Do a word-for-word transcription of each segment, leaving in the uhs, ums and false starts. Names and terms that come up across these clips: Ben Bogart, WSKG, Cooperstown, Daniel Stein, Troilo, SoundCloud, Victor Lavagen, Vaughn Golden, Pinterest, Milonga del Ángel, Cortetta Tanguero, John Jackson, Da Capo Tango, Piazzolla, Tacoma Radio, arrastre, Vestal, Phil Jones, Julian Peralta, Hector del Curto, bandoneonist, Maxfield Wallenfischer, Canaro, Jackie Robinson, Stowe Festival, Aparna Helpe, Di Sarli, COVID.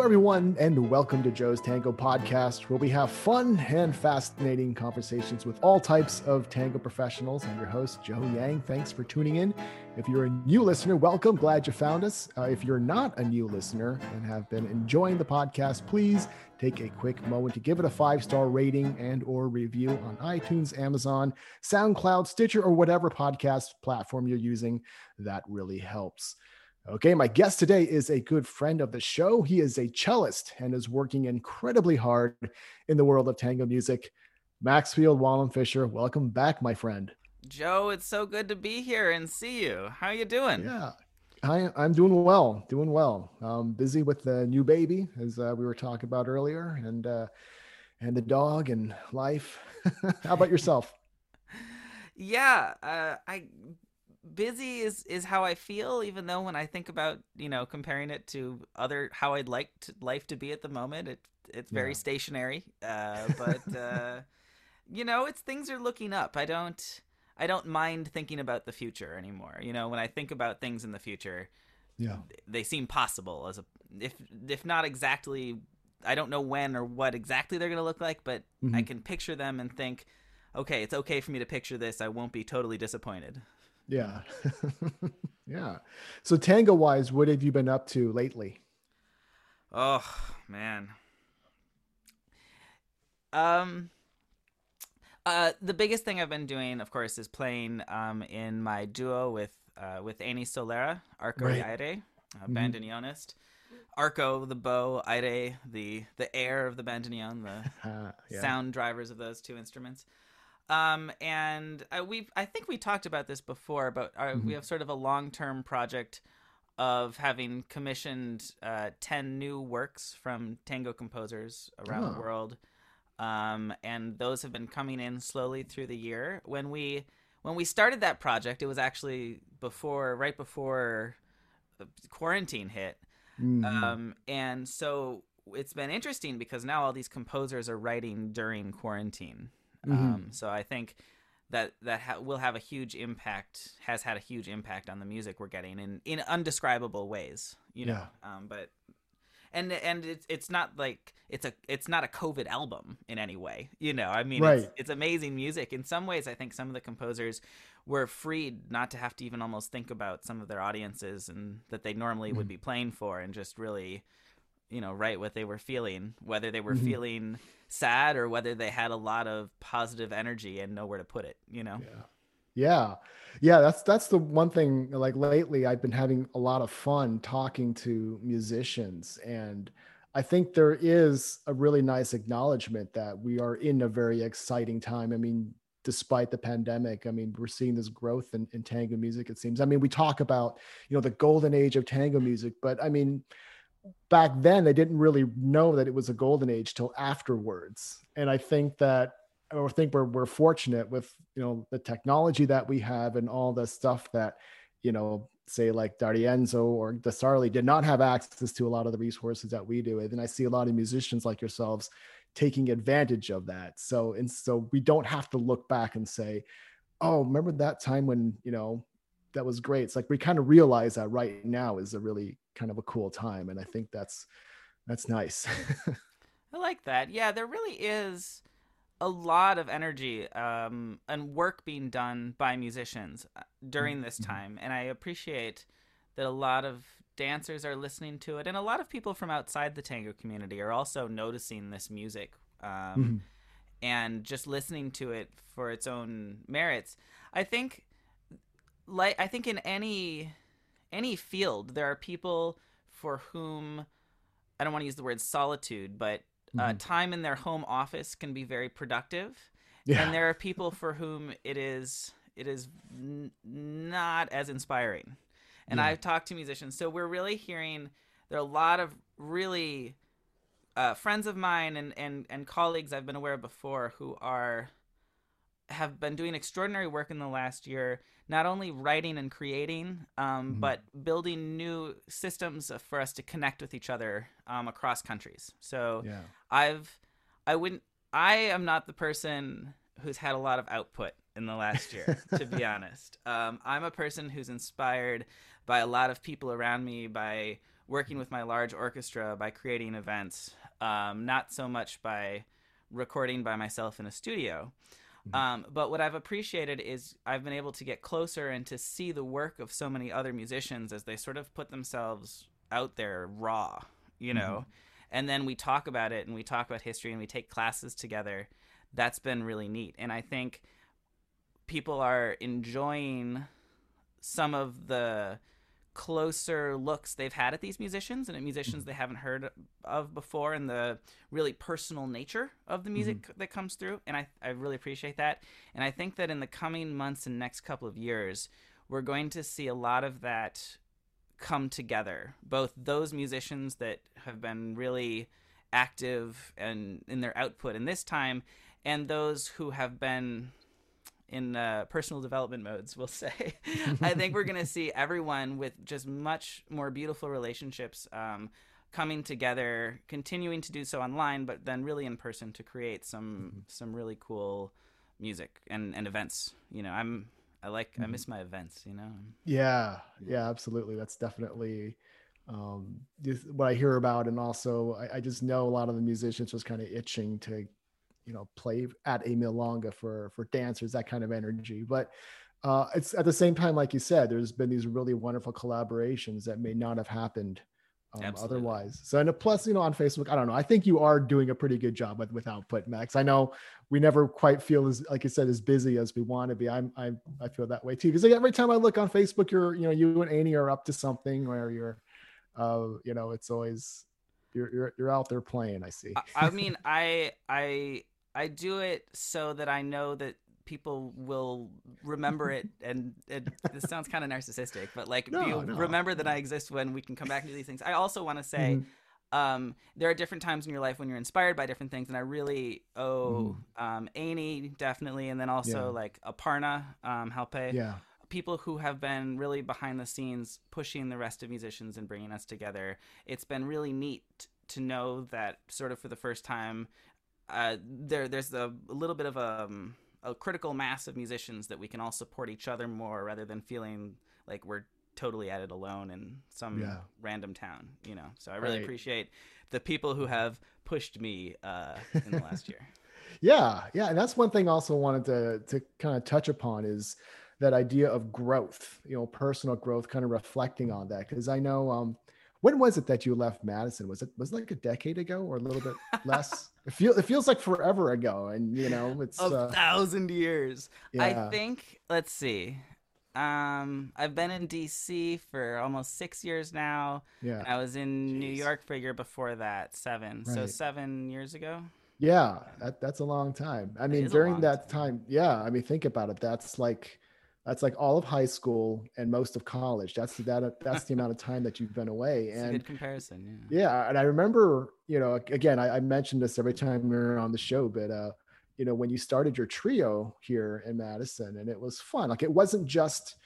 Hello, everyone, and welcome to Joe's Tango Podcast, where we have fun and fascinating conversations with all types of tango professionals. I'm your host, Joe Yang. Thanks for tuning in. If you're a new listener, welcome. Glad you found us. Uh, if you're not a new listener and have been enjoying the podcast, please take a quick moment to give it a five-star rating and or review on iTunes, Amazon, SoundCloud, Stitcher, or whatever podcast platform you're using. That really helps. Okay, my guest today is a good friend of the show. He is a cellist and is working incredibly hard in the world of tango music. Maxfield Wallenfischer, welcome back, my friend. Joe, it's so good to be here and see you. How are you doing? Yeah, I, I'm doing well, doing well. Um, busy with the new baby, as uh, we were talking about earlier, and uh, and the dog and life. How about yourself? yeah, uh, I... Busy is, is how I feel, even though when I think about, you know, comparing it to other, how I'd like to, life to be at the moment, it it's very yeah. stationary. Uh, but, uh, you know, it's things are looking up. I don't I don't mind thinking about the future anymore. You know, when I think about things in the future, yeah, they seem possible as a if if not exactly. I don't know when or what exactly they're going to look like, but mm-hmm. I can picture them and think, OK, it's OK for me to picture this. I won't be totally disappointed. Yeah. yeah. So tango wise, what have you been up to lately? Oh, man. Um, uh, the biggest thing I've been doing, of course, is playing um, in my duo with uh, with Annie Solera, Arco y Aire, a bandoneonist. Arco, the bow, Aire, the, the air of the bandoneon, the uh, yeah. sound drivers of those two instruments. Um, and uh, we've, I think we talked about this before, but our, mm-hmm. we have sort of a long-term project of having commissioned uh, ten new works from tango composers around oh. the world. Um, and those have been coming in slowly through the year. When we, when we started that project, it was actually before, right before quarantine hit. Mm-hmm. Um, and so it's been interesting because now all these composers are writing during quarantine. Mm-hmm. Um, so I think that that ha- will have a huge impact, has had a huge impact on the music we're getting in, in undescribable ways, you know. Yeah. Um, but and and it's it's not like it's a it's not a COVID album in any way, you know. I mean, right. it's, it's amazing music. In some ways, I think some of the composers were freed not to have to even almost think about some of their audiences and that they normally mm-hmm. would be playing for, and just really, you know, write what they were feeling, whether they were mm-hmm. feeling sad or whether they had a lot of positive energy and nowhere to put it, you know? Yeah. Yeah. Yeah. That's, that's the one thing, like lately I've been having a lot of fun talking to musicians, and I think there is a really nice acknowledgement that we are in a very exciting time. I mean, despite the pandemic, I mean, we're seeing this growth in, in tango music, it seems. I mean, we talk about, you know, the golden age of tango music, but I mean, back then they didn't really know that it was a golden age till afterwards. And I think that, or I think we're, we're fortunate with, you know, the technology that we have and all the stuff that, you know, say like D'Arienzo or Di Sarli did not have access to a lot of the resources that we do. And then I see a lot of musicians like yourselves taking advantage of that. So, and so we don't have to look back and say, oh, remember that time when, you know, that was great. It's like, we kind of realize that right now is a really kind of a cool time. And I think that's, that's nice. I like that. Yeah. There really is a lot of energy um, and work being done by musicians during this time. And I appreciate that a lot of dancers are listening to it. And a lot of people from outside the tango community are also noticing this music um, mm-hmm. and just listening to it for its own merits. I think, like I think in any any field, there are people for whom, I don't want to use the word solitude, but uh, mm-hmm. time in their home office can be very productive. Yeah. And there are people for whom it is it is n- not as inspiring. And yeah. I've talked to musicians. So we're really hearing, there are a lot of really uh, friends of mine and, and, and colleagues I've been aware of before who are... have been doing extraordinary work in the last year, not only writing and creating, um, mm-hmm. but building new systems for us to connect with each other um, across countries. So yeah. I've, I wouldn't, I am not the person who's had a lot of output in the last year, to be honest. Um, I'm a person who's inspired by a lot of people around me, by working with my large orchestra by creating events, um, not so much by recording by myself in a studio. Mm-hmm. Um, but what I've appreciated is I've been able to get closer and to see the work of so many other musicians as they sort of put themselves out there raw, you know, mm-hmm. and then we talk about it and we talk about history and we take classes together. That's been really neat. And I think people are enjoying some of the closer looks they've had at these musicians and at musicians they haven't heard of before, and the really personal nature of the music mm-hmm. that comes through. And I, I really appreciate that. And I think that in the coming months and next couple of years, we're going to see a lot of that come together, both those musicians that have been really active and in their output in this time, and those who have been in uh, personal development modes, we'll say. I think we're going to see everyone with just much more beautiful relationships um, coming together, continuing to do so online, but then really in person to create some mm-hmm. some really cool music and, and events. You know, I'm I like mm-hmm. I miss my events. You know. Yeah, yeah, absolutely. That's definitely um, what I hear about, and also I, I just know a lot of the musicians just kind of itching to, you know, play at a milonga for, for dancers, that kind of energy. But uh, it's at the same time, like you said, there's been these really wonderful collaborations that may not have happened um, otherwise. So, and plus, you know, on Facebook, I don't know, I think you are doing a pretty good job with, with output, Max. I know we never quite feel as, like you said, as busy as we want to be. I'm, I, I feel that way too. Because like every time I look on Facebook, you're, you know, you and Annie are up to something where you're, uh, you know, it's always, you're, you're, you're out there playing, I see. I, I mean, I, I, I do it so that I know that people will remember it, and it, this sounds kind of narcissistic, but like no, you no. remember that I exist when we can come back to these things. I also want to say mm-hmm. um, there are different times in your life when you're inspired by different things, and I really owe mm-hmm. um, Annie definitely, and then also yeah. like Aparna um, Helpe, yeah. people who have been really behind the scenes pushing the rest of musicians and bringing us together. It's been really neat to know that sort of for the first time, Uh, there, there's a, a little bit of a, um, a critical mass of musicians that we can all support each other more, rather than feeling like we're totally at it alone in some yeah. random town, you know. So I really right. appreciate the people who have pushed me uh, in the last year. Yeah, yeah, and that's one thing I also wanted to to kind of touch upon is that idea of growth, you know, personal growth, kind of reflecting on that, because I know. Um, When was it that you left Madison? Was it was it like a decade ago or a little bit less? It feels it feels like forever ago, and you know it's a uh, thousand years. Yeah. I think. Let's see. Um, I've been in D C for almost six years now. Yeah. And I was in Jeez. New York for a year before that, seven. Right. So seven years ago. Yeah, that that's a long time. I mean, during that time, time, yeah. I mean, think about it. That's like. That's like all of high school and most of college. That's that. That's the amount of time that you've been away. It's and a good comparison. Yeah. Yeah. And I remember, you know, again, I, I mentioned this every time we were on the show, but, uh, you know, when you started your trio here in Madison, and it was fun. Like it wasn't just,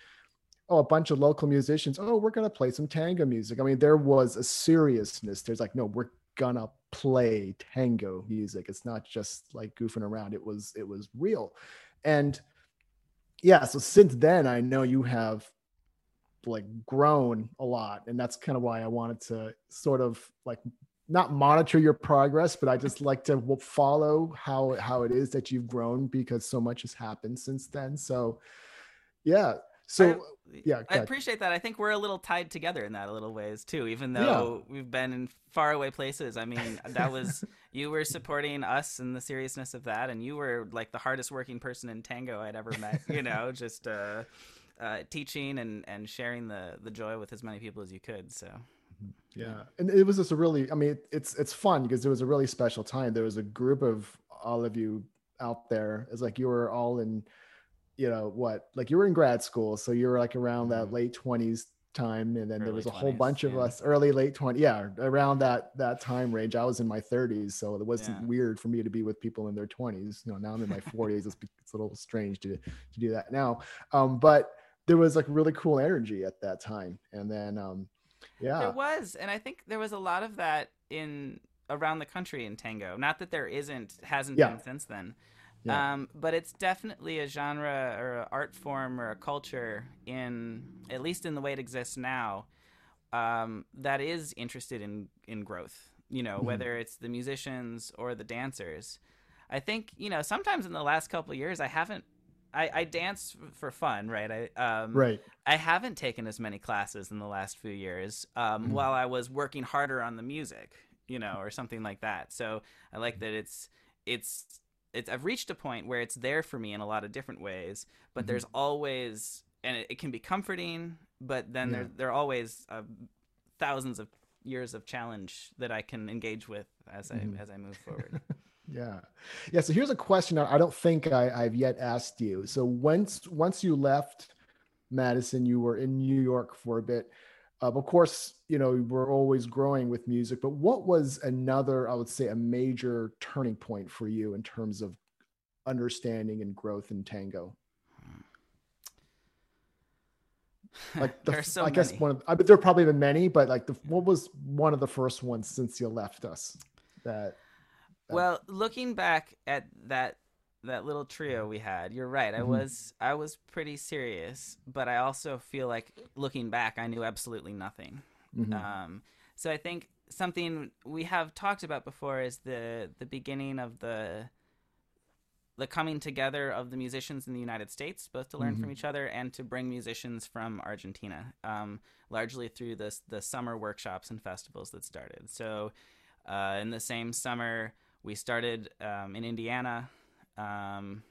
oh, a bunch of local musicians. Oh, we're going to play some tango music. I mean, there was a seriousness. There's like, no, we're going to play tango music. It's not just like goofing around. It was, it was real. And yeah. So since then, I know you have like grown a lot, and that's kind of why I wanted to sort of like not monitor your progress, but I just like to follow how, how it is that you've grown, because so much has happened since then. So yeah. So I, yeah, I appreciate that. I think we're a little tied together in that a little ways too, even though yeah. we've been in faraway places. I mean, that was, you were supporting us and the seriousness of that. And you were like the hardest working person in tango I'd ever met, you know, just, uh, uh, teaching and, and sharing the, the joy with as many people as you could. So, yeah. And it was just a really, I mean, it, it's, it's fun because it was a really special time. There was a group of all of you out there. It's like, you were all in, you know what, like you were in grad school, so you were like around that late twenties time, and then early there was a twenties, whole bunch of yeah. us early late twenties, yeah, around that that time range. I was in my thirties, so it wasn't yeah. weird for me to be with people in their twenties. You know, now I'm in my forties. It's, it's a little strange to to do that now, um, but there was like really cool energy at that time, and then um, yeah, there was, and I think there was a lot of that in around the country in tango. Not that there isn't, hasn't yeah. been since then. Yeah. Um, but it's definitely a genre or an art form or a culture in, at least in the way it exists now, um, that is interested in, in growth, you know, mm-hmm. whether it's the musicians or the dancers. I think, you know, sometimes in the last couple of years, I haven't, I, I dance for fun, right? I, um, right. I haven't taken as many classes in the last few years um, mm-hmm. while I was working harder on the music, you know, or something like that. So I like that it's, it's, it's, I've reached a point where it's there for me in a lot of different ways, but mm-hmm. there's always, and it, it can be comforting, but then yeah. there, there are always uh, thousands of years of challenge that I can engage with as mm-hmm. I, as I move forward. Yeah. Yeah. So here's a question I don't think I, I've yet asked you. So once, once you left Madison, you were in New York for a bit. Uh, of course, you know, we're always growing with music, but what was another, I would say, a major turning point for you in terms of understanding and growth in tango? Like the, so I many. guess one of, I mean, there probably been many, but like the, what was one of the first ones since you left us that, Well, looking back at that that little trio we had, you're right. I mm-hmm. was I was pretty serious, but I also feel like looking back, I knew absolutely nothing. Mm-hmm. Um, so I think something we have talked about before is the the beginning of the the coming together of the musicians in the United States, both to learn mm-hmm. from each other and to bring musicians from Argentina, um, largely through this the summer workshops and festivals that started. So uh, in the same summer. We started um, in Indiana, um,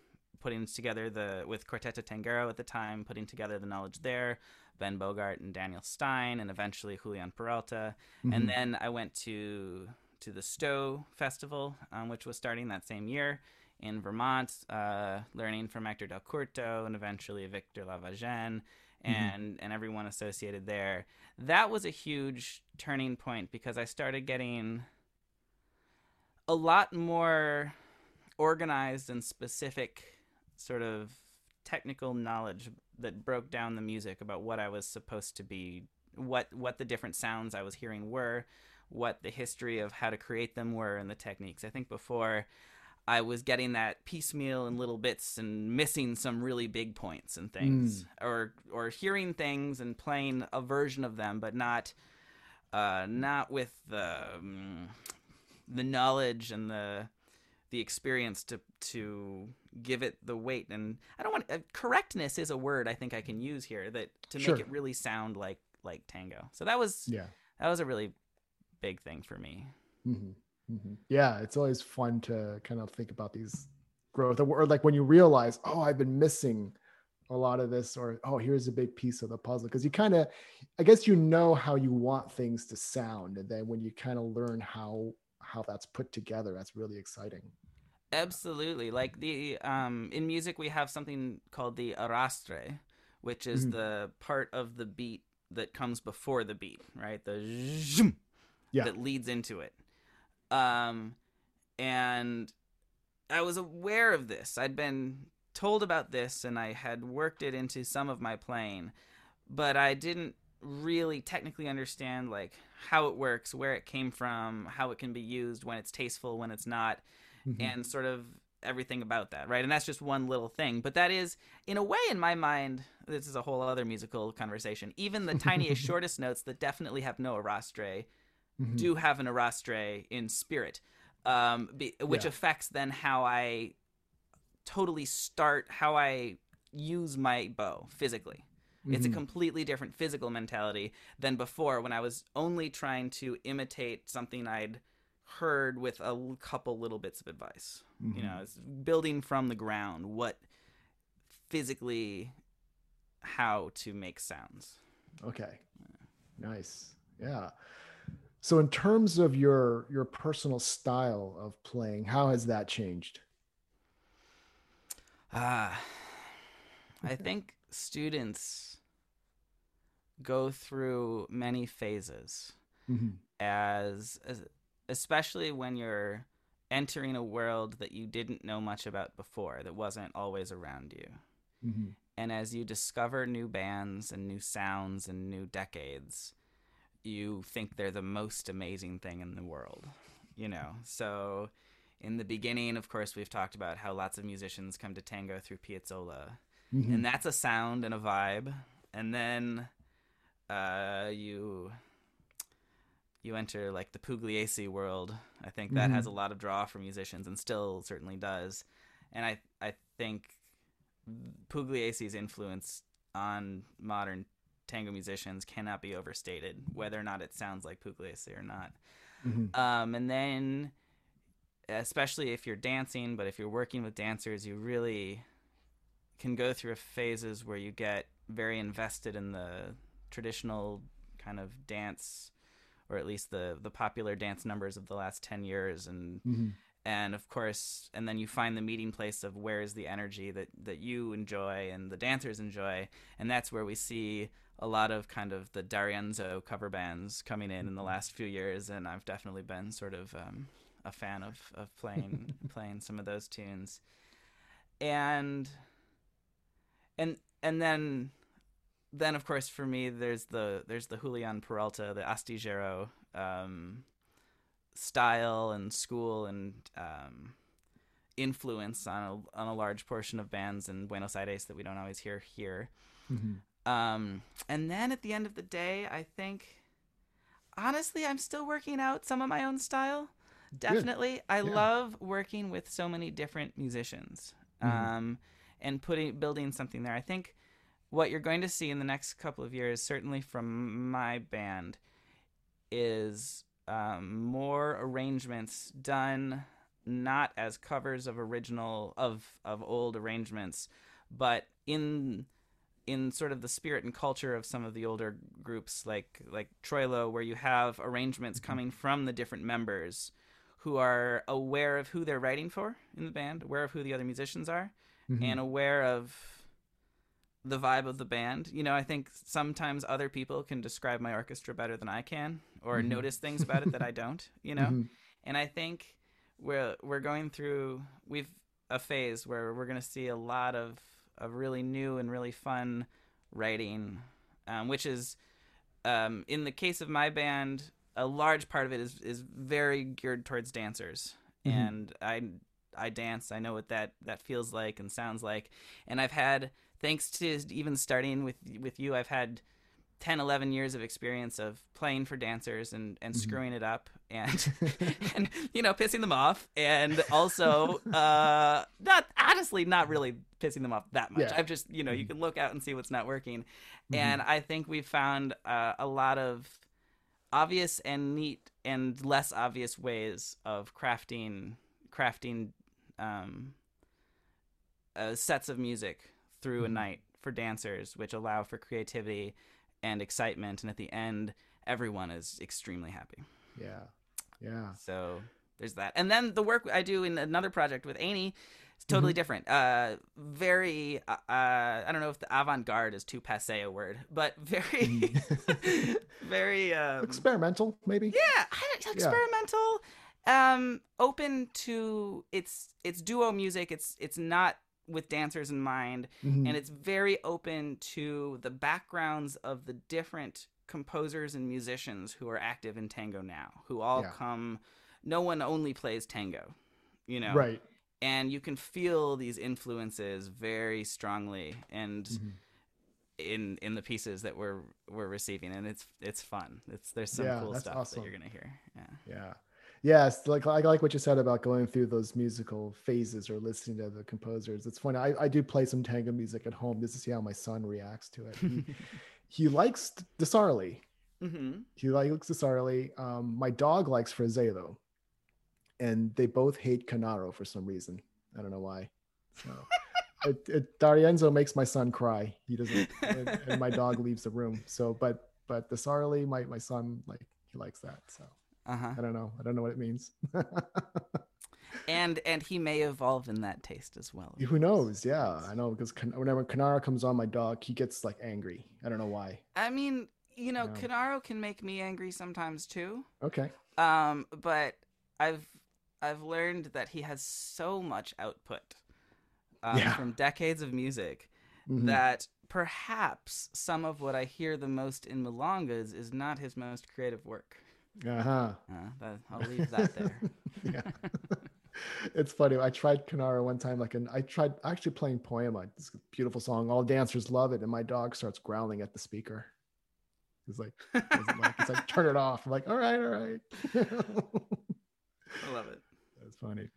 putting together the, with Cortetta Tanguero at the time, putting together the knowledge there, Ben Bogart and Daniel Stein, and eventually Julian Peralta. Mm-hmm. And then I went to to the Stowe Festival, um, which was starting that same year in Vermont, uh, learning from Hector del Curto and eventually Victor Lavagen and, mm-hmm. and everyone associated there. That was a huge turning point because I started getting a lot more organized and specific sort of technical knowledge that broke down the music about what I was supposed to be, what what the different sounds I was hearing were, what the history of how to create them were, and the techniques. I think before I was getting that piecemeal in little bits and missing some really big points and things, mm. or or hearing things and playing a version of them, but not uh, not with the... Um, the knowledge and the the experience to to give it the weight. And I don't want uh, correctness is a word I think I can use here that to sure. make it really sound like like tango. So that was yeah that was a really big thing for me. Mm-hmm. Mm-hmm. Yeah, it's always fun to kind of think about these growth or like when you realize, oh, I've been missing a lot of this, or oh, here's a big piece of the puzzle, because you kind of, I guess, you know how you want things to sound, and then when you kind of learn how how that's put together, that's really exciting. Absolutely. Like the um in music we have something called the arrastre, which is mm-hmm. the part of the beat that comes before the beat, right? The zoom yeah. that leads into it. Um and I was aware of this. I'd been told about this and I had worked it into some of my playing, but I didn't really technically understand like how it works, where it came from, how it can be used, when it's tasteful, when it's not, mm-hmm. and sort of everything about that, right? And that's just one little thing, but that is, in a way, in my mind, this is a whole other musical conversation, even the tiniest shortest notes that definitely have no arrastre mm-hmm. do have an arrastre in spirit, um be, which yeah. affects then how I totally start, how I use my bow physically. It's mm-hmm. a completely different physical mentality than before, when I was only trying to imitate something I'd heard with a couple little bits of advice. Mm-hmm. You know, it's building from the ground what physically, how to make sounds. Okay. Yeah. Nice. Yeah. So in terms of your, your personal style of playing, how has that changed? Ah, uh, I think students go through many phases mm-hmm. as, as especially when you're entering a world that you didn't know much about before, that wasn't always around you. Mm-hmm. And as you discover new bands and new sounds and new decades, you think they're the most amazing thing in the world, you know? So in the beginning, of course, we've talked about how lots of musicians come to tango through Piazzolla, mm-hmm. and that's a sound and a vibe. And then Uh, you you enter like the Pugliese world. I think that mm-hmm. has a lot of draw for musicians and still certainly does. And I I think Pugliese's influence on modern tango musicians cannot be overstated, whether or not it sounds like Pugliese or not. Mm-hmm. Um, and then, especially if you're dancing, but if you're working with dancers, you really can go through phases where you get very invested in the traditional kind of dance, or at least the the popular dance numbers of the last ten years, and mm-hmm. and of course, and then you find the meeting place of where is the energy that that you enjoy and the dancers enjoy, and that's where we see a lot of kind of the D'Arienzo cover bands coming in mm-hmm. in the last few years, and I've definitely been sort of um, a fan of of playing playing some of those tunes, and and and then. Then, of course, for me, there's the there's the Julian Peralta, the Astigero um, style and school and um, influence on a, on a large portion of bands in Buenos Aires that we don't always hear here. Mm-hmm. Um, and then at the end of the day, I think, honestly, I'm still working out some of my own style. Definitely. Good. I yeah. love working with so many different musicians mm-hmm. um, and putting building something there. I think what you're going to see in the next couple of years, certainly from my band, is um, more arrangements done not as covers of original of of old arrangements, but in in sort of the spirit and culture of some of the older groups like like Troilo, where you have arrangements coming from the different members who are aware of who they're writing for in the band, aware of who the other musicians are, mm-hmm. and aware of the vibe of the band. You know, I think sometimes other people can describe my orchestra better than I can, or mm-hmm. notice things about it that I don't, you know? Mm-hmm. And I think we're, we're going through, we've a phase where we're going to see a lot of, of really new and really fun writing, um, which is, um, in the case of my band, a large part of it is, is very geared towards dancers. Mm-hmm. And I, I dance, I know what that, that feels like and sounds like. And I've had, thanks to even starting with with you, I've had ten, eleven years of experience of playing for dancers and, and mm-hmm. screwing it up and, and, you know, pissing them off. And also, uh, not honestly, not really pissing them off that much. Yeah. I've just, you know, you can look out and see what's not working. Mm-hmm. And I think we've found uh, a lot of obvious and neat and less obvious ways of crafting, crafting um, uh, sets of music through a night for dancers, which allow for creativity and excitement, and at the end everyone is extremely happy. Yeah. Yeah. So there's that. And then the work I do in another project with Annie is totally mm-hmm. different. Uh very uh, I don't know if the avant-garde is too passé a word, but very very um, experimental maybe. Yeah, I, experimental. Yeah. Um open to it's it's duo music. It's it's not with dancers in mind, mm-hmm. and it's very open to the backgrounds of the different composers and musicians who are active in tango now, who all yeah. come, no one only plays tango, you know? Right. And you can feel these influences very strongly and mm-hmm. in in the pieces that we're we're receiving, and it's it's fun. It's there's some yeah, cool stuff awesome. That you're gonna hear. Yeah. Yeah. Yes, like I like what you said about going through those musical phases or listening to the composers. It's funny. I, I do play some tango music at home. This is how my son reacts to it. He, he likes Di Sarli. Mm-hmm. He likes Di Sarli. Um, my dog likes Frizé though, and they both hate Canaro for some reason. I don't know why. So, it, it, D'Arienzo makes my son cry. He doesn't, and, and my dog leaves the room. So, but but Di Sarli, my my son like he likes that. So. Uh-huh. I don't know. I don't know what it means. and and he may evolve in that taste as well. Who knows? Yeah, I know, because Can- whenever Canaro comes on my dog, he gets like angry. I don't know why. I mean, you know, yeah. Canaro can make me angry sometimes too. Okay. Um, but I've I've learned that he has so much output um, yeah. from decades of music mm-hmm. that perhaps some of what I hear the most in milongas is not his most creative work. Uh-huh. Uh, I'll leave that there. Yeah. It's funny. I tried Canaro one time, like, and I tried actually playing Poema. It's a beautiful song. All dancers love it. And my dog starts growling at the speaker. It's like, it's like, it's like turn it off. I'm like, all right, all right. I love it. That's funny.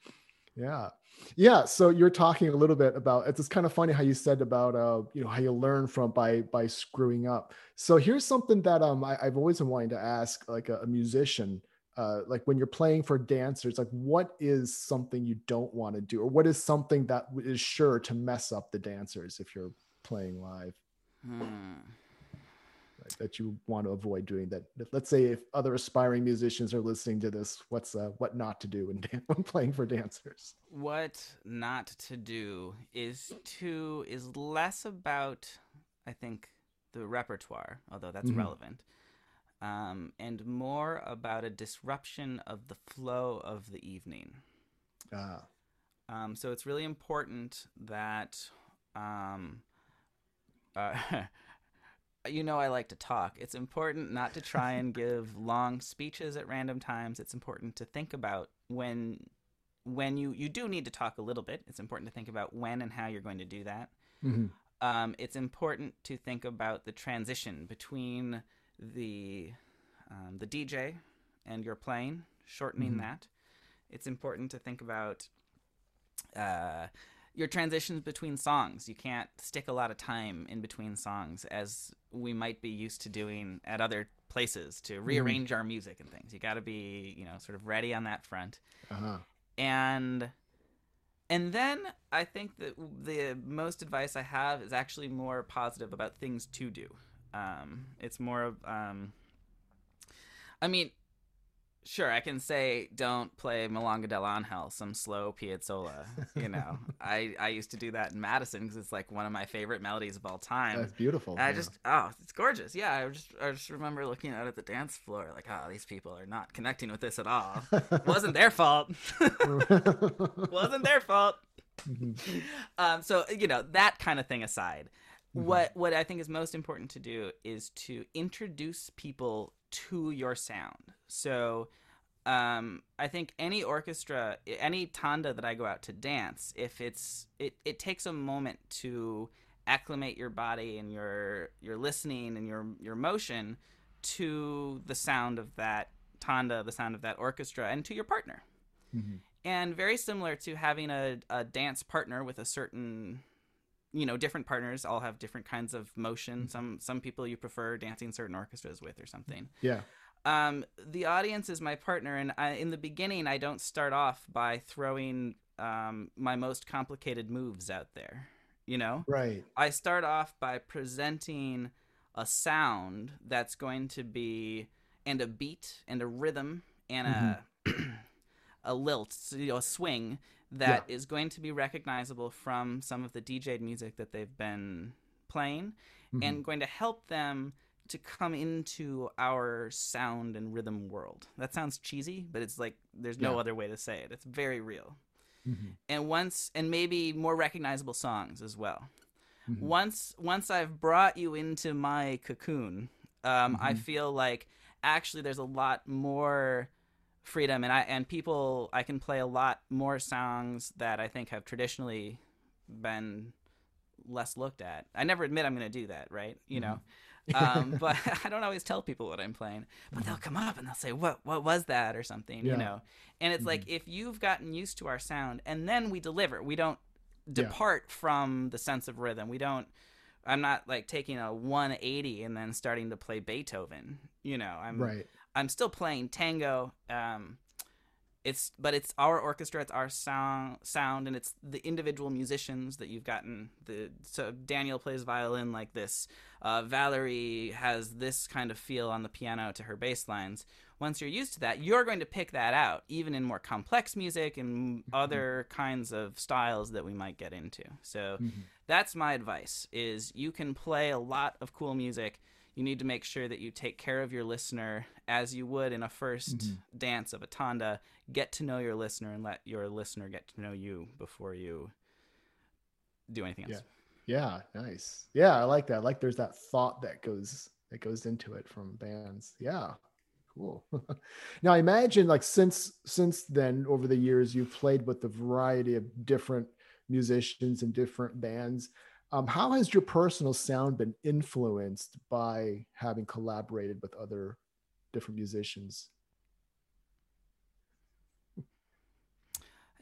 Yeah. Yeah. So you're talking a little bit about, it's just kind of funny how you said about, uh, you know, how you learn from by, by screwing up. So here's something that um, I, I've always been wanting to ask, like a, a musician, uh, like when you're playing for dancers, like what is something you don't want to do? Or what is something that is sure to mess up the dancers if you're playing live? Hmm. Like, that you want to avoid doing that. Let's say if other aspiring musicians are listening to this, what's uh, what not to do when, dan- when playing for dancers? What not to do is to is less about, I think, the repertoire, although that's mm-hmm. relevant, um, and more about a disruption of the flow of the evening. Ah. Um, so it's really important that. Um, uh, You know, I like to talk. It's important not to try and give long speeches at random times. It's important to think about when when you, you do need to talk a little bit. It's important to think about when and how you're going to do that. Mm-hmm. Um, it's important to think about the transition between the um, the D J and your playing, shortening mm-hmm. that. It's important to think about uh, your transitions between songs. You can't stick a lot of time in between songs as we might be used to doing at other places to rearrange mm. our music and things. You got to be, you know, sort of ready on that front. Uh-huh. And and then I think that the most advice I have is actually more positive about things to do. Um, it's more of, um, I mean, sure, I can say don't play Milonga del Ángel, some slow Piazzolla. You know, I, I used to do that in Madison because it's like one of my favorite melodies of all time. That's beautiful. And I yeah. just oh, it's gorgeous. Yeah, I just I just remember looking out at the dance floor like, oh, these people are not connecting with this at all. Wasn't their fault. Wasn't their fault. Mm-hmm. Um, so you know that kind of thing aside, mm-hmm. what what I think is most important to do is to introduce people to your sound. So um, I think any orchestra, any tanda that I go out to dance, if it's it, it takes a moment to acclimate your body and your your listening and your your motion to the sound of that tanda, the sound of that orchestra, and to your partner. Mm-hmm. And very similar to having a, a dance partner with a certain, you know, different partners all have different kinds of motion. Some some people you prefer dancing certain orchestras with or something. Yeah. Um, the audience is my partner, and I, in the beginning, I don't start off by throwing um, my most complicated moves out there, you know? Right. I start off by presenting a sound that's going to be, and a beat, and a rhythm, and mm-hmm. a, a lilt, you know, a swing, that yeah. is going to be recognizable from some of the D J'd music that they've been playing mm-hmm. and going to help them to come into our sound and rhythm world. That sounds cheesy, but it's like there's no yeah. other way to say it. It's very real. Mm-hmm. And once and maybe more recognizable songs as well. Mm-hmm. Once once I've brought you into my cocoon, um, mm-hmm. I feel like actually there's a lot more freedom and I and people I can play a lot more songs that I think have traditionally been less looked at. I never admit I'm going to do that, right? You know, mm-hmm. um, but I don't always tell people what I'm playing. But they'll come up and they'll say, "What? What was that?" or something, yeah. you know. And it's mm-hmm. like if you've gotten used to our sound, and then we deliver. We don't depart yeah. from the sense of rhythm. We don't. I'm not like taking a one eighty and then starting to play Beethoven. You know, I'm right. I'm still playing tango, um, it's but it's our orchestra, it's our sound, sound, and it's the individual musicians that you've gotten. The so Daniel plays violin like this. Uh, Valerie has this kind of feel on the piano to her bass lines. Once you're used to that, you're going to pick that out, even in more complex music and mm-hmm. other kinds of styles that we might get into. So mm-hmm. that's my advice, is you can play a lot of cool music. You need to make sure that you take care of your listener as you would in a first mm-hmm. dance of a tanda. Get to know your listener and let your listener get to know you before you do anything else. Yeah, yeah, nice. Yeah, I like that. Like there's that thought that goes that goes into it from bands. Yeah, cool. Now I imagine like since since then over the years you've played with a variety of different musicians and different bands. Um, how has your personal sound been influenced by having collaborated with other different musicians?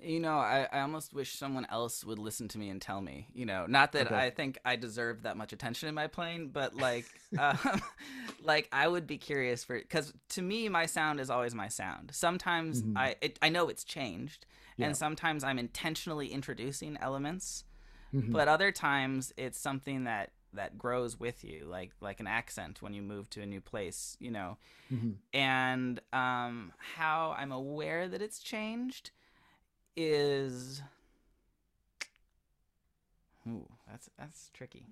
You know, I, I almost wish someone else would listen to me and tell me, you know, not that okay. I think I deserve that much attention in my playing, but like, uh, like I would be curious for, because to me, my sound is always my sound. Sometimes mm-hmm. I, it, I know it's changed yeah. and sometimes I'm intentionally introducing elements, mm-hmm. but other times it's something that, that grows with you, like, like an accent when you move to a new place, you know, mm-hmm. and um, how I'm aware that it's changed is ooh, that's that's tricky.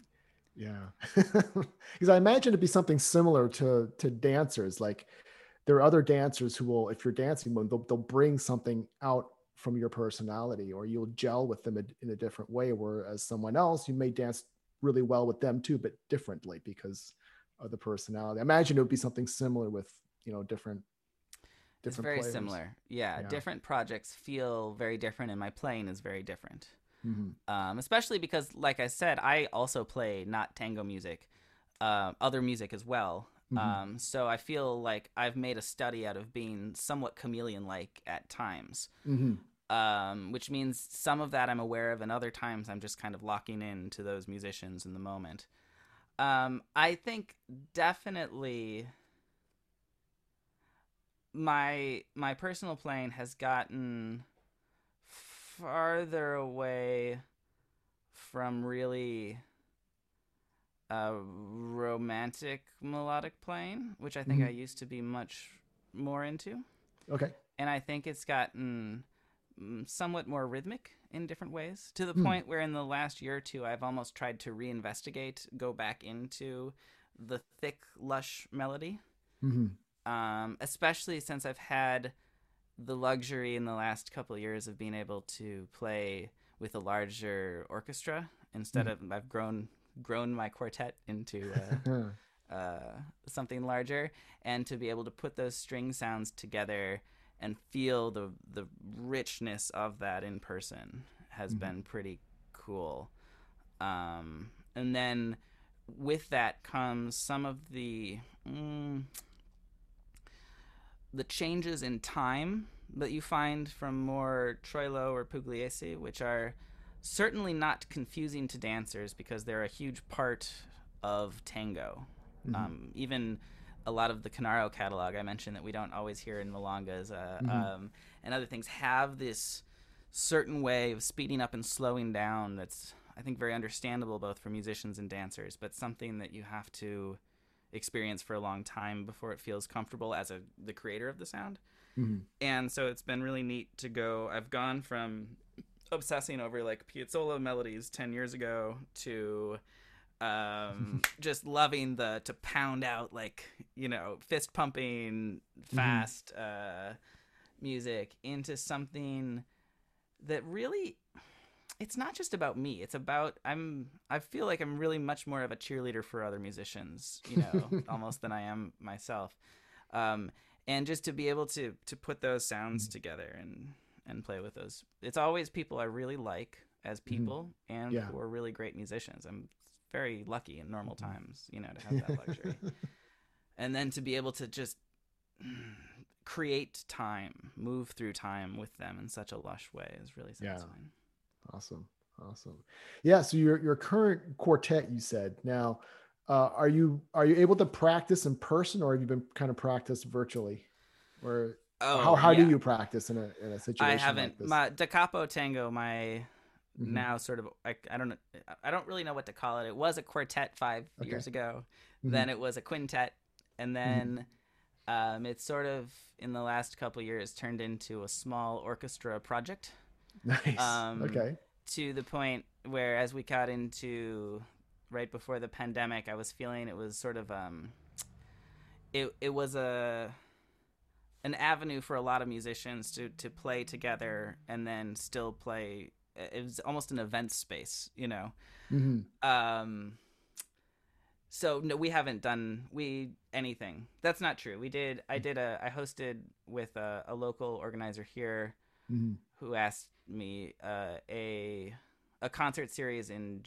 Yeah. Because I imagine it'd be something similar to to dancers. Like there are other dancers who will, if you're dancing, they'll they'll bring something out from your personality, or you'll gel with them in a different way, whereas someone else, you may dance really well with them too, but differently because of the personality. I imagine it would be something similar with, you know, different It's very players. Similar. Yeah, yeah. Different projects feel very different, and my playing is very different. Mm-hmm. Um, especially because, like I said, I also play not tango music, uh, other music as well. Mm-hmm. Um, so I feel like I've made a study out of being somewhat chameleon-like at times, mm-hmm. um, which means some of that I'm aware of, and other times I'm just kind of locking in to those musicians in the moment. Um, I think definitely... My my personal playing has gotten farther away from really uh, romantic melodic playing, which I think mm-hmm. I used to be much more into. Okay. And I think it's gotten somewhat more rhythmic in different ways, to the mm. point where in the last year or two, I've almost tried to reinvestigate, go back into the thick, lush melody. Mm-hmm. Um, especially since I've had the luxury in the last couple of years of being able to play with a larger orchestra instead mm. of I've grown grown my quartet into uh, uh, something larger, and to be able to put those string sounds together and feel the the richness of that in person has mm. been pretty cool. Um, and then with that comes some of the... Mm, the changes in time that you find from more Troilo or Pugliese, which are certainly not confusing to dancers because they're a huge part of tango. Mm-hmm. Um, even a lot of the Canaro catalog I mentioned that we don't always hear in milongas uh, mm-hmm. um, and other things have this certain way of speeding up and slowing down that's, I think, very understandable both for musicians and dancers, but something that you have to experience for a long time before it feels comfortable as a the creator of the sound. Mm-hmm. And so it's been really neat to go, I've gone from obsessing over like Piazzolla melodies ten years ago to um, just loving the, to pound out like, you know, fist pumping fast mm-hmm. uh, music into something that really, it's not just about me. It's about I'm. I feel like I'm really much more of a cheerleader for other musicians, you know, almost than I am myself. Um, and just to be able to to put those sounds mm-hmm. together and and play with those. It's always people I really like as people, mm-hmm. and yeah. who are really great musicians. I'm very lucky in normal times, you know, to have that luxury. And then to be able to just create time, move through time with them in such a lush way is really satisfying. Yeah. Awesome. Awesome. Yeah. So your, your current quartet, you said now, uh, are you, are you able to practice in person, or have you been kind of practiced virtually, or oh, how, how yeah. do you practice in a, in a situation? I haven't, like this? My Da Capo Tango, my mm-hmm. now sort of, I, I don't know. I don't really know what to call it. It was a quartet five okay. years ago. Mm-hmm. Then it was a quintet. And then, mm-hmm. um, it's sort of in the last couple of years turned into a small orchestra project. Nice. Um, okay. To the point where, as we got into right before the pandemic, I was feeling it was sort of um, it it was a an avenue for a lot of musicians to to play together and then still play. It was almost an event space, you know. Mm-hmm. Um. So no, we haven't done we anything. That's not true. We did. I did a. I hosted with a, a local organizer here, mm-hmm. who asked me uh, a a concert series in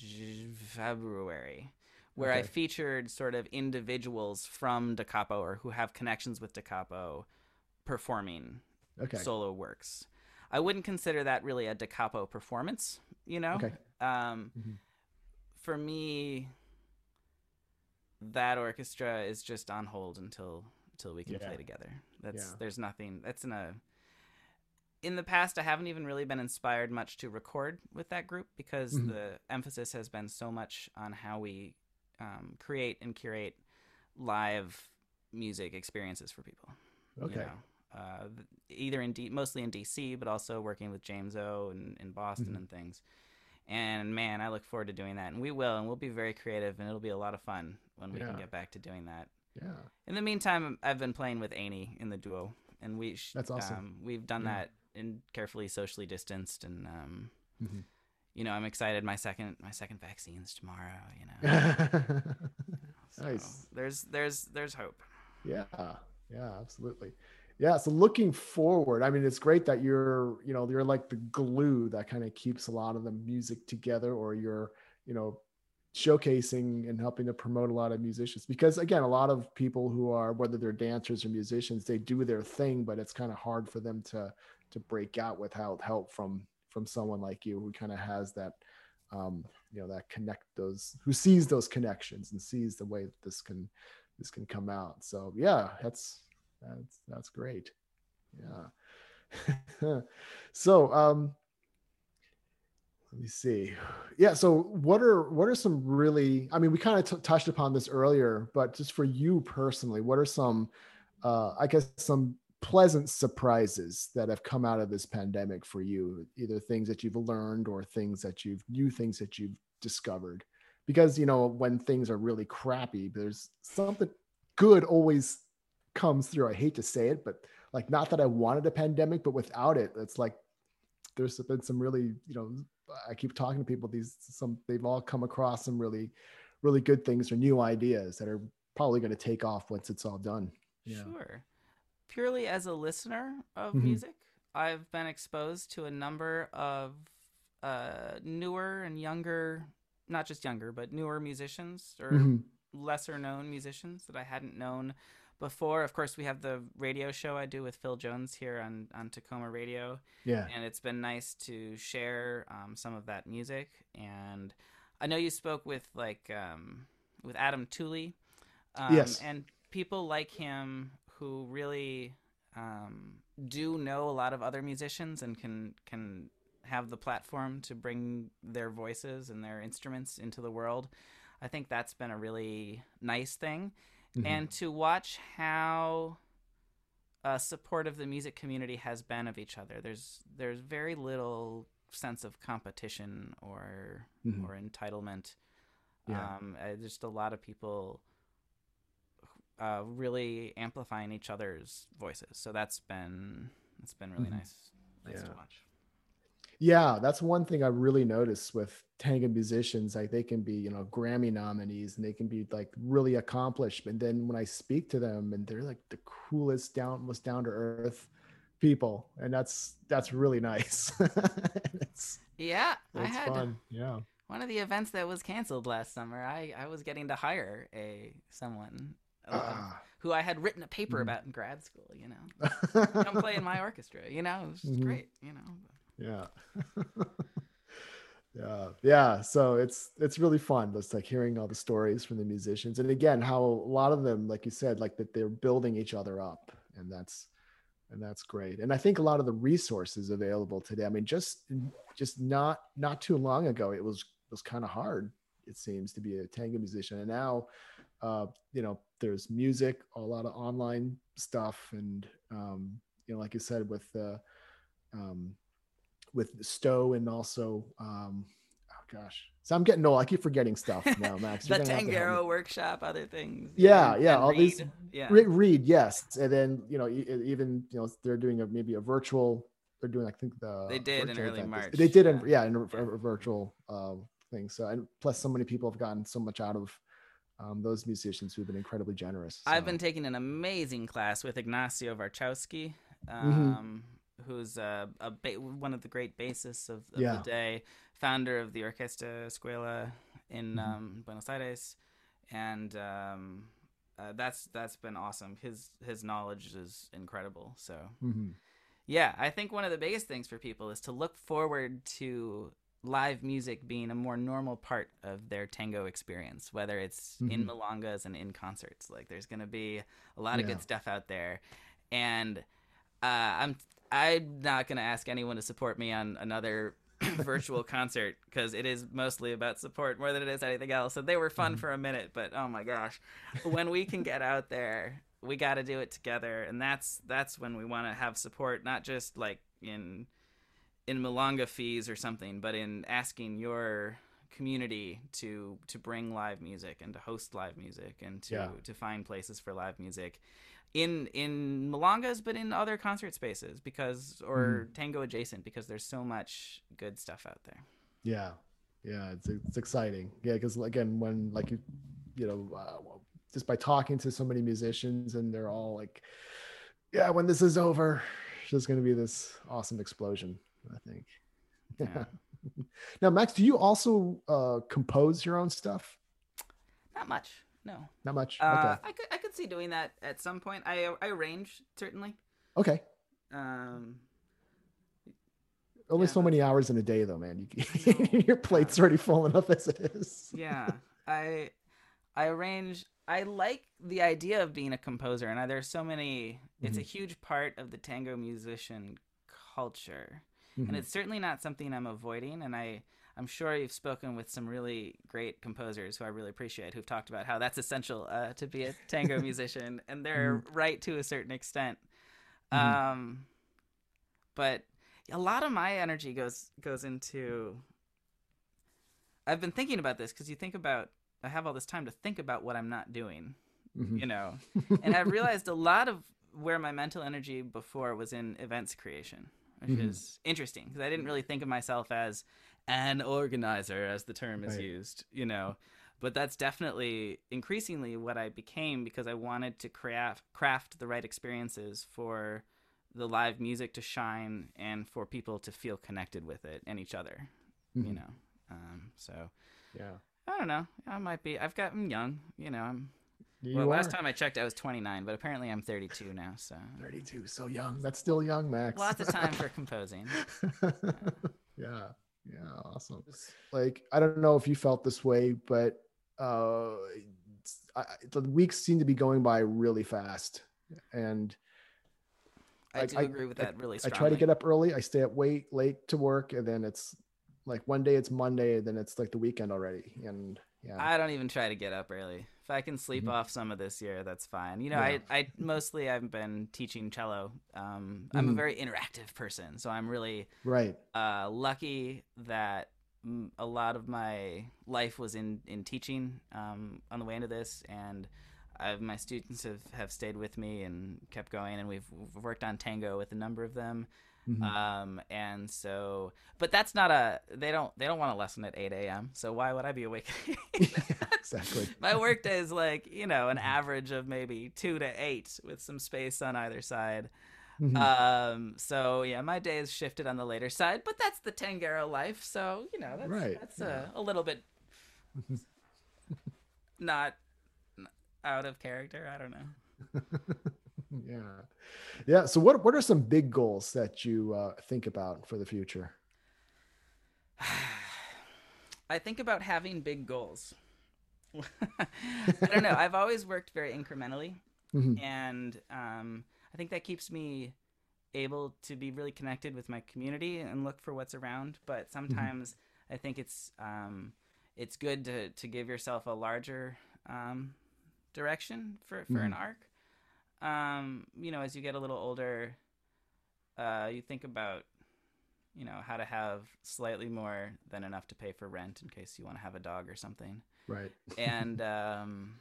February where okay. I featured sort of individuals from Da Capo or who have connections with Da Capo performing okay. solo works. I wouldn't consider that really a Da Capo performance, you know? Okay. Um, mm-hmm. For me, that orchestra is just on hold until until we can yeah. play together. That's yeah. There's nothing. That's in a... In the past, I haven't even really been inspired much to record with that group because mm-hmm. the emphasis has been so much on how we um, create and curate live music experiences for people. Okay. You know? Uh, either in D- mostly in D C, but also working with James O in, in Boston mm-hmm. and things. And man, I look forward to doing that, and we will, and we'll be very creative, and it'll be a lot of fun when we yeah. can get back to doing that. Yeah. In the meantime, I've been playing with Annie in the duo, and we sh- that's awesome. Um, we've done yeah. that in carefully socially distanced, and um, mm-hmm. you know, I'm excited. My second my second vaccine's tomorrow. You know. So nice. There's there's there's hope. Yeah. Yeah. Absolutely. Yeah. So looking forward, I mean, it's great that you're, you know, you're like the glue that kind of keeps a lot of the music together, or you're, you know, showcasing and helping to promote a lot of musicians, because again, a lot of people who are, whether they're dancers or musicians, they do their thing, but it's kind of hard for them to, to break out without help from, from someone like you, who kind of has that, um, you know, that connect those, who sees those connections and sees the way that this can, this can come out. So yeah, that's, That's, that's great. Yeah. So, um, let me see. Yeah. So what are, what are some really, I mean, we kind of t- touched upon this earlier, but just for you personally, what are some, uh, I guess some pleasant surprises that have come out of this pandemic for you, either things that you've learned or things that you've new things that you've discovered? Because, you know, when things are really crappy, there's something good always comes through. I hate to say it, but like, not that I wanted a pandemic, but without it, it's like there's been some really, you know, I keep talking to people, these some they've all come across some really, really good things or new ideas that are probably going to take off once it's all done. Yeah. Sure. Purely as a listener of mm-hmm. music, I've been exposed to a number of uh newer and younger, not just younger, but newer musicians or mm-hmm. lesser known musicians that I hadn't known before. Of course, we have the radio show I do with Phil Jones here on, on Tacoma Radio. Yeah. And it's been nice to share um, some of that music. And I know you spoke with like um, with Adam Tooley. Um, yes. And people like him who really um, do know a lot of other musicians and can can have the platform to bring their voices and their instruments into the world. I think that's been a really nice thing. Mm-hmm. And to watch how uh, supportive the music community has been of each other. There's there's very little sense of competition or mm-hmm. or entitlement. Yeah. Um, just a lot of people uh, really amplifying each other's voices. So that's been that's been really mm-hmm. nice nice yeah. to watch. Yeah, that's one thing I really noticed with tanga musicians. Like, they can be, you know, Grammy nominees, and they can be like really accomplished. And then when I speak to them, and they're like the coolest, down, most down to earth people, and that's that's really nice. it's, yeah, it's I had fun. Yeah. One of the events that was canceled last summer, I, I was getting to hire a someone uh, who I had written a paper mm-hmm. about in grad school. You know, come play in my orchestra. You know, it was just mm-hmm. great. You know. Yeah. yeah. Yeah. So it's, it's really fun. It's like hearing all the stories from the musicians. And again, how a lot of them, like you said, like that they're building each other up, and that's, and that's great. And I think a lot of the resources available today, I mean, just, just not, not too long ago, it was, it was kind of hard, it seems, to be a tango musician. And now, uh, you know, there's music, a lot of online stuff. And, um, you know, like you said, with, uh, um, with Stowe, and also, um, oh gosh, so I'm getting old. I keep forgetting stuff now, Max. The Tanguero workshop, other things. Yeah, yeah, all these. Yeah. Read, yes, and then you know, even you know, they're doing a, maybe a virtual. They're doing, I think the they did in early March. They did, in, yeah, in a, a virtual uh, thing. So, and plus, so many people have gotten so much out of um, those musicians who've been incredibly generous. So. I've been taking an amazing class with Ignacio Varchowski. Um, mm-hmm. who's uh, a ba- one of the great bassists of, of yeah. the day, founder of the Orquesta Escuela in mm-hmm. um, Buenos Aires, and um, uh, that's that's been awesome. His his knowledge is incredible. So, mm-hmm. yeah, I think one of the biggest things for people is to look forward to live music being a more normal part of their tango experience, whether it's mm-hmm. in milongas and in concerts. Like, there's going to be a lot of yeah. good stuff out there, and uh, I'm I'm not going to ask anyone to support me on another virtual concert, because it is mostly about support more than it is anything else. So they were fun mm-hmm. for a minute, but oh my gosh, when we can get out there, we got to do it together, and that's that's when we want to have support, not just like in in milonga fees or something, but in asking your community to to bring live music and to host live music and to yeah. to find places for live music in in milongas, but in other concert spaces, because or mm. tango adjacent, because there's so much good stuff out there. Yeah, yeah, it's it's exciting. Yeah, because again, when like you you know uh, just by talking to so many musicians, and they're all like, yeah, when this is over, there's going to be this awesome explosion, I think. Yeah. Now, Max, do you also uh, compose your own stuff? Not much. No. Not much. Uh, okay. I could I could see doing that at some point. I I arrange, certainly. Okay. Um. Only yeah, so many hours in a day, though, man. You, no, your plate's yeah. already full enough as it is. Yeah. I I arrange. I like the idea of being a composer, and I, there's so many. It's mm-hmm. a huge part of the tango musician culture. Mm-hmm. And it's certainly not something I'm avoiding. And I, I'm sure you've spoken with some really great composers who I really appreciate, who've talked about how that's essential uh, to be a tango musician. And they're mm-hmm. right to a certain extent. Mm-hmm. Um, but a lot of my energy goes goes into... I've been thinking about this because you think about... I have all this time to think about what I'm not doing, mm-hmm. you know. And I realized a lot of where my mental energy before was in events creation, which mm-hmm. is interesting because I didn't really think of myself as an organizer, as the term is right. used, you know, but that's definitely increasingly what I became, because I wanted to craft craft the right experiences for the live music to shine and for people to feel connected with it and each other, mm-hmm. you know. Um, so, yeah, I don't know. I might be. I've got. I'm young, you know. I'm. You well, are. Last time I checked, I was twenty-nine, but apparently I'm thirty-two now. So thirty-two, so young. That's still young, Max. Lots of time for composing. yeah. yeah, yeah, awesome. Like, I don't know if you felt this way, but uh, I, the weeks seem to be going by really fast, and I, I do I, agree with I, that really strongly. I try to get up early. I stay up way late to work, and then it's like one day it's Monday, and then it's like the weekend already, and yeah. I don't even try to get up early. If I can sleep mm-hmm. off some of this year, that's fine. You know, yeah. I, I mostly I've been teaching cello. Um, I'm mm. a very interactive person, so I'm really right. uh, lucky that a lot of my life was in, in teaching um, on the way into this, and I've, my students have, have stayed with me and kept going, and we've, we've worked on tango with a number of them. Mm-hmm. Um, and so, but that's not a, they don't, they don't want a lesson at eight a.m. So why would I be awake? Exactly. My work day is like, you know, an average of maybe two to eight with some space on either side. Mm-hmm. Um, so yeah, my day is shifted on the later side, but that's the Tanguero life. So, you know, that's, right. that's yeah. a, a little bit not out of character. I don't know. Yeah. Yeah. So what, what are some big goals that you uh, think about for the future? I think about having big goals. I don't know. I've always worked very incrementally, mm-hmm. and um, I think that keeps me able to be really connected with my community and look for what's around. But sometimes mm-hmm. I think it's, um, it's good to, to give yourself a larger um, direction for, for mm-hmm. an arc. Um, you know, as you get a little older, uh, you think about, you know, how to have slightly more than enough to pay for rent in case you want to have a dog or something. Right. And, um,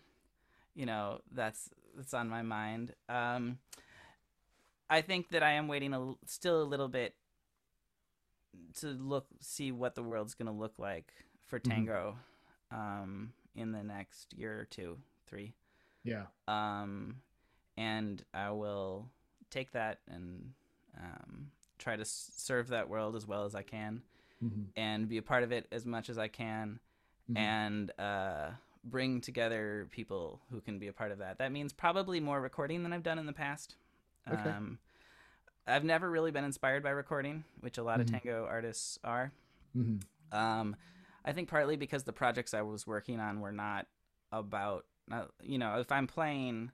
you know, that's, that's on my mind. Um, I think that I am waiting a, still a little bit to look, see what the world's going to look like for tango, mm-hmm. um, in the next year or two, three. Yeah. Um, and I will take that and um, try to s- serve that world as well as I can, mm-hmm. and be a part of it as much as I can, mm-hmm. and uh, bring together people who can be a part of that. That means probably more recording than I've done in the past. Okay. Um, I've never really been inspired by recording, which a lot mm-hmm. of tango artists are. Mm-hmm. Um, I think partly because the projects I was working on were not about, not, you know, if I'm playing,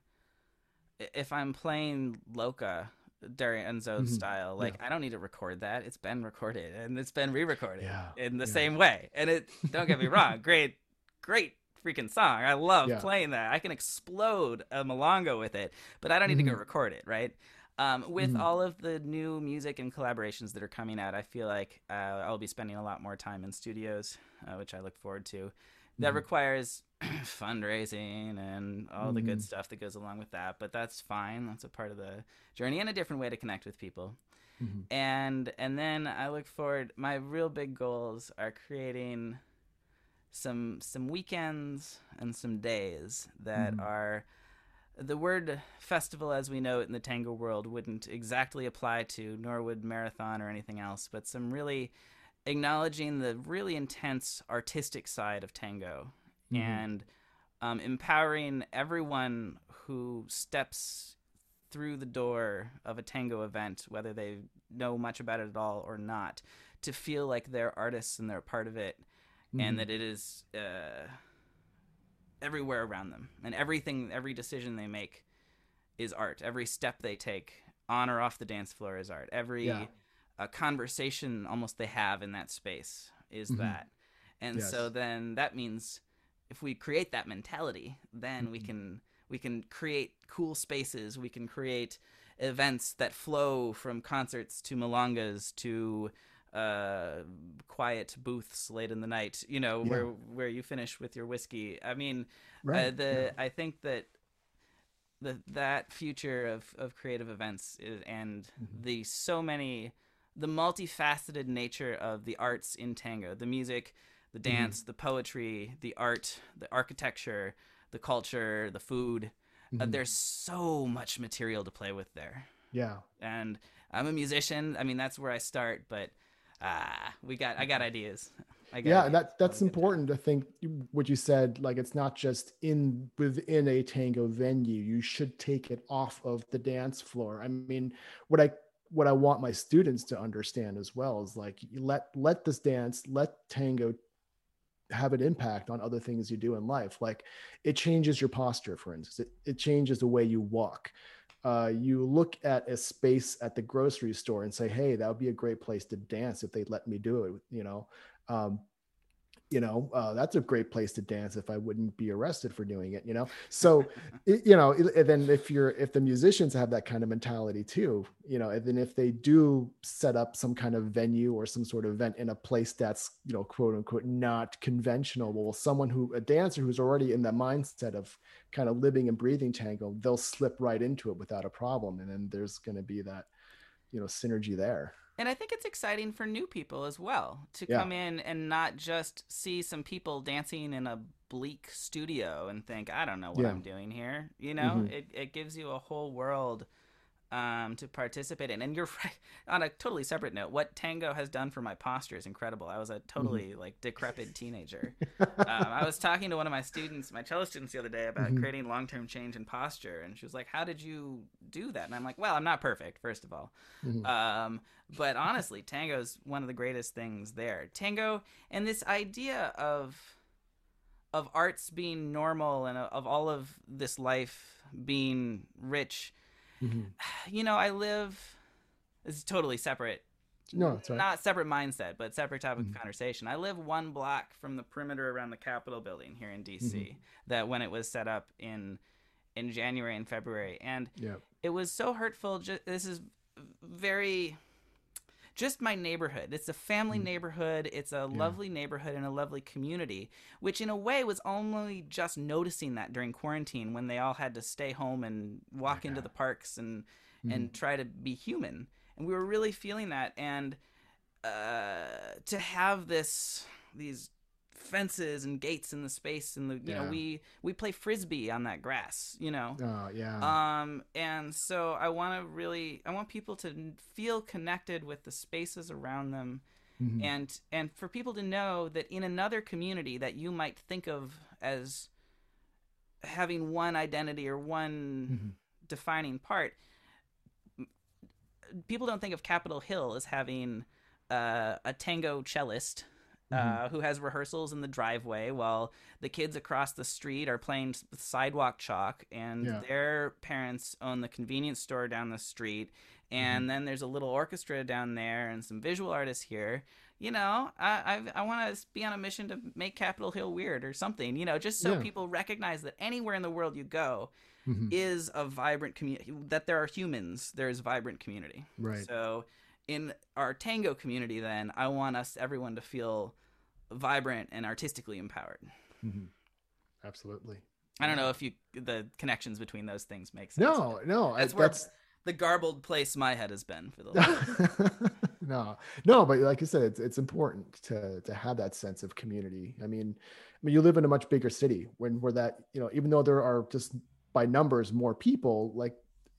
if I'm playing Loca, D'Arienzo mm-hmm. style, like yeah. I don't need to record that. It's been recorded and it's been re-recorded yeah. in the yeah. same way. And it, don't get me wrong, great, great freaking song. I love yeah. playing that. I can explode a milonga with it, but I don't need mm-hmm. to go record it, right? Um, with mm. all of the new music and collaborations that are coming out, I feel like uh, I'll be spending a lot more time in studios, uh, which I look forward to. That mm. requires fundraising and all mm. the good stuff that goes along with that. But that's fine. That's a part of the journey and a different way to connect with people. Mm-hmm. And and then I look forward. My real big goals are creating some some weekends and some days that mm. are. The word festival as we know it in the tango world wouldn't exactly apply to Norwood Marathon or anything else, but some really acknowledging the really intense artistic side of tango mm-hmm. and um, empowering everyone who steps through the door of a tango event, whether they know much about it at all or not, to feel like they're artists and they're a part of it mm-hmm. and that it is... Uh, everywhere around them, and everything, every decision they make is art. Every step they take on or off the dance floor is art. Every yeah. uh, conversation almost they have in that space is mm-hmm. that. And yes. so then that means if we create that mentality, then mm-hmm. we can we can create cool spaces. We can create events that flow from concerts to milongas to uh quiet booths late in the night, you know, yeah. where where you finish with your whiskey. I mean right. uh, the yeah. I think that the that future of of creative events is, and mm-hmm. the so many the multifaceted nature of the arts in tango, the music, the dance, mm-hmm. the poetry, the art, the architecture, the culture, the food, mm-hmm. uh, there's so much material to play with there. Yeah. And I'm a musician. I mean, that's where I start, but Ah, we got, I got ideas. I got yeah, ideas. that that's important. That. I think what you said, like, it's not just in within a tango venue. You should take it off of the dance floor. I mean, what I what I want my students to understand as well is like, let let this dance, let tango have an impact on other things you do in life. Like, it changes your posture, for instance. It it changes the way you walk. Uh, you look at a space at the grocery store and say, "Hey, that would be a great place to dance if they'd let me do it." You know, um, you know, uh, that's a great place to dance if I wouldn't be arrested for doing it. You know, so it, you know, it, and then if you're if the musicians have that kind of mentality too, you know, and then if they do set up some kind of venue or some sort of event in a place that's, you know, quote unquote not conventional, well, someone who a dancer who's already in the mindset of kind of living and breathing tango, they'll slip right into it without a problem. And then there's going to be that, you know, synergy there. And I think it's exciting for new people as well to yeah. come in and not just see some people dancing in a bleak studio and think, I don't know what yeah. I'm doing here. You know, mm-hmm. it, it gives you a whole world um, to participate in. And you're right, on a totally separate note, what tango has done for my posture is incredible. I was a totally mm-hmm. like decrepit teenager. um, I was talking to one of my students, my cello students the other day about mm-hmm. creating long-term change in posture. And she was like, how did you do that? And I'm like, well, I'm not perfect, first of all. Mm-hmm. Um, but honestly, tango is one of the greatest things there. Tango and this idea of, of arts being normal and of all of this life being rich. Mm-hmm. You know, I live, this is totally separate, no, it's right. not separate mindset, but separate topic mm-hmm. of conversation. I live one block from the perimeter around the Capitol building here in D C mm-hmm. that when it was set up in, in January and February. And yep. it was so hurtful. Just, this is very, just my neighborhood. It's a family mm-hmm. neighborhood. It's a yeah. lovely neighborhood and a lovely community, which in a way was only just noticing that during quarantine when they all had to stay home and walk yeah. into the parks and, mm-hmm. and try to be human. And we were really feeling that. And uh, to have this, these fences and gates in the space, and the you yeah. know we we play frisbee on that grass, you know. Oh yeah. Um, and so I want to really I want people to feel connected with the spaces around them, mm-hmm. and and for people to know that in another community that you might think of as having one identity or one mm-hmm. defining part, people don't think of Capitol Hill as having uh, a tango cellist. Uh, who has rehearsals in the driveway while the kids across the street are playing sidewalk chalk, and yeah. their parents own the convenience store down the street, and mm-hmm. then there's a little orchestra down there and some visual artists here. You know, I I, I want to be on a mission to make Capitol Hill weird or something, you know, just so yeah. people recognize that anywhere in the world you go mm-hmm. is a vibrant community, that there are humans, there is vibrant community. Right. So in our tango community, then, I want us, everyone, to feel vibrant and artistically empowered. Mm-hmm. Absolutely. I don't know if you the connections between those things make sense. No, no, that's I, where that's the garbled place my head has been for the last. no, no, but like you said, it's it's important to to have that sense of community. I mean, I mean, you live in a much bigger city when we're that you know, even though there are just by numbers more people, like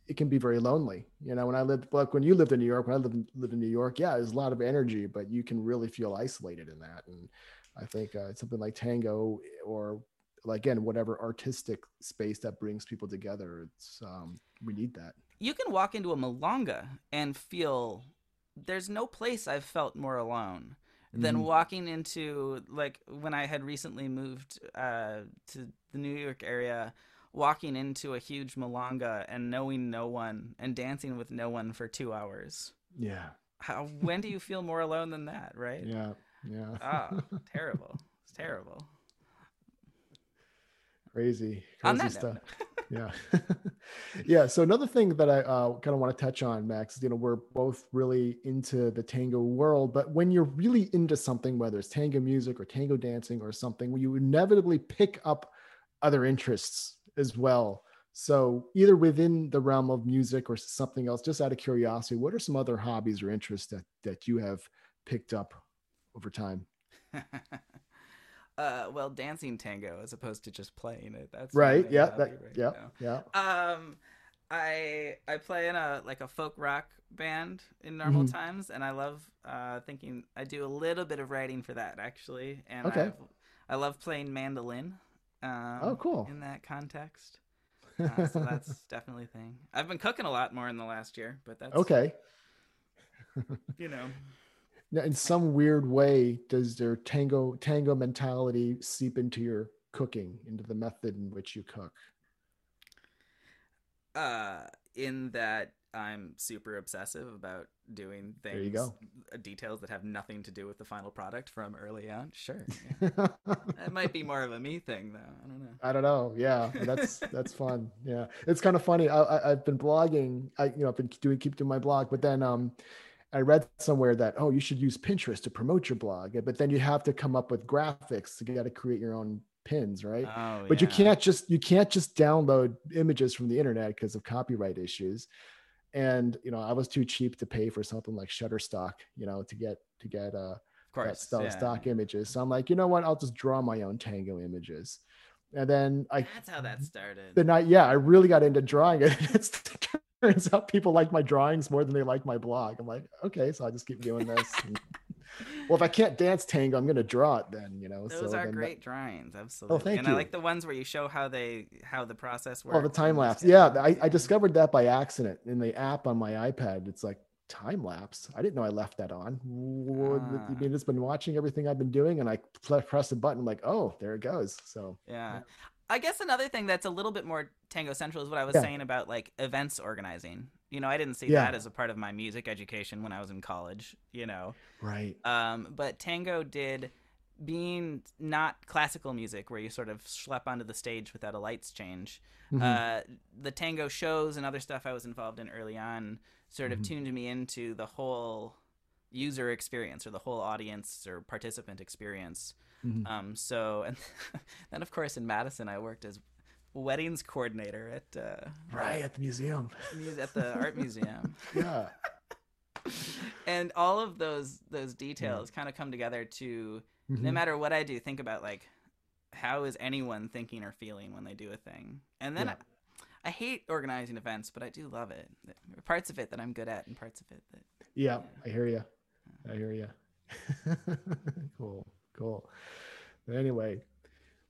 it can be very lonely. You know, when I lived, like when you lived in New York, when I lived in, lived in New York, yeah, there's a lot of energy, but you can really feel isolated in that. And I think uh, something like tango or like, again, whatever artistic space that brings people together, it's um, we need that. You can walk into a milonga and feel there's no place I've felt more alone mm-hmm. than walking into, like when I had recently moved uh, to the New York area, walking into a huge milonga and knowing no one and dancing with no one for two hours. Yeah. How, when do you feel more alone than that, right? Yeah, yeah. Oh, terrible. It's terrible. Crazy, crazy stuff. yeah. yeah, so another thing that I uh, kind of want to touch on, Max, is, you know, we're both really into the tango world, but when you're really into something, whether it's tango music or tango dancing or something, you inevitably pick up other interests as well. So either within the realm of music or something else, just out of curiosity, what are some other hobbies or interests that, that you have picked up over time? uh, well, dancing tango as opposed to just playing it. That's right. Yeah. That, right yeah. Now. Yeah. Um, I, I play in a, like a folk rock band in normal mm-hmm. times. And I love uh, thinking, I do a little bit of writing for that actually. And okay. I've, I love playing mandolin. Um, oh, cool. In that context. Uh, so that's definitely a thing. I've been cooking a lot more in the last year, but that's... Okay. You know. Now, in some weird way, does their tango tango mentality seep into your cooking, into the method in which you cook? Uh, in that I'm super obsessive about doing things, there you go. Details that have nothing to do with the final product from early on. Sure. Yeah. That might be more of a me thing though. I don't know. I don't know. Yeah. That's, that's fun. Yeah. It's kind of funny. I, I, I've been blogging, I, you know, I've been doing, keep doing my blog, but then, um, I read somewhere that, oh, you should use Pinterest to promote your blog, but then you have to come up with graphics. You got to create your own pins, right? Oh, but yeah. you can't just, you can't just download images from the internet because of copyright issues. And, you know, I was too cheap to pay for something like Shutterstock, you know, to get, to get, uh, of course, stock, yeah. stock images. So I'm like, you know what, I'll just draw my own tango images. And then I, that's how that started. Then I, yeah, I really got into drawing it. It turns out people like my drawings more than they like my blog. I'm like, okay, so I just keep doing this. And, well, if I can't dance tango, I'm going to draw it then, you know. Those so are great that... drawings. Absolutely. Oh, thank and you. I like the ones where you show how they, how the process works. Oh, the time lapse. Yeah. I, I discovered that by accident in the app on my iPad. It's like time lapse. I didn't know I left that on. Ah. I mean, it's been watching everything I've been doing and I press the button. I'm like, oh, there it goes. So yeah. yeah. I guess another thing that's a little bit more tango central is what I was yeah. saying about like events organizing. You know, I didn't see yeah. that as a part of my music education when I was in college, you know. Right. Um, but tango did, being not classical music where you sort of schlep onto the stage without a lights change. Mm-hmm. Uh, the tango shows and other stuff I was involved in early on sort of mm-hmm. tuned me into the whole user experience or the whole audience or participant experience. Mm-hmm. Um, so, and then of course in Madison, I worked as weddings coordinator at uh right at the museum at the art museum yeah and all of those those details yeah. kind of come together to Mm-hmm. No matter what I do, think about, like, how is anyone thinking or feeling when they do a thing? And then yeah. I, I hate organizing events, but I do love it. There are parts of it that I'm good at and parts of it that... Yeah, yeah. I hear you. I hear you. Cool, cool. Anyway,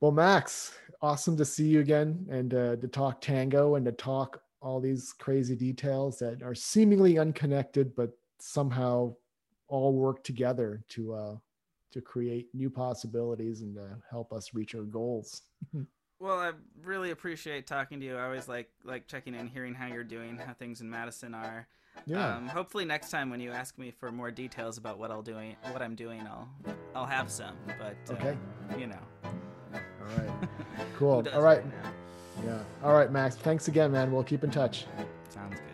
well, Max, awesome to see you again and uh, to talk tango and to talk all these crazy details that are seemingly unconnected, but somehow all work together to... Uh, to create new possibilities and to help us reach our goals. Well, I really appreciate talking to you. I always like like checking in, hearing how you're doing, how things in Madison are. Yeah. Um, hopefully next time when you ask me for more details about what I'll doing, what I'm doing, I'll I'll have some. But uh, okay, you know. All right. Cool. All right. right yeah. All right, Max. Thanks again, man. We'll keep in touch. Sounds good.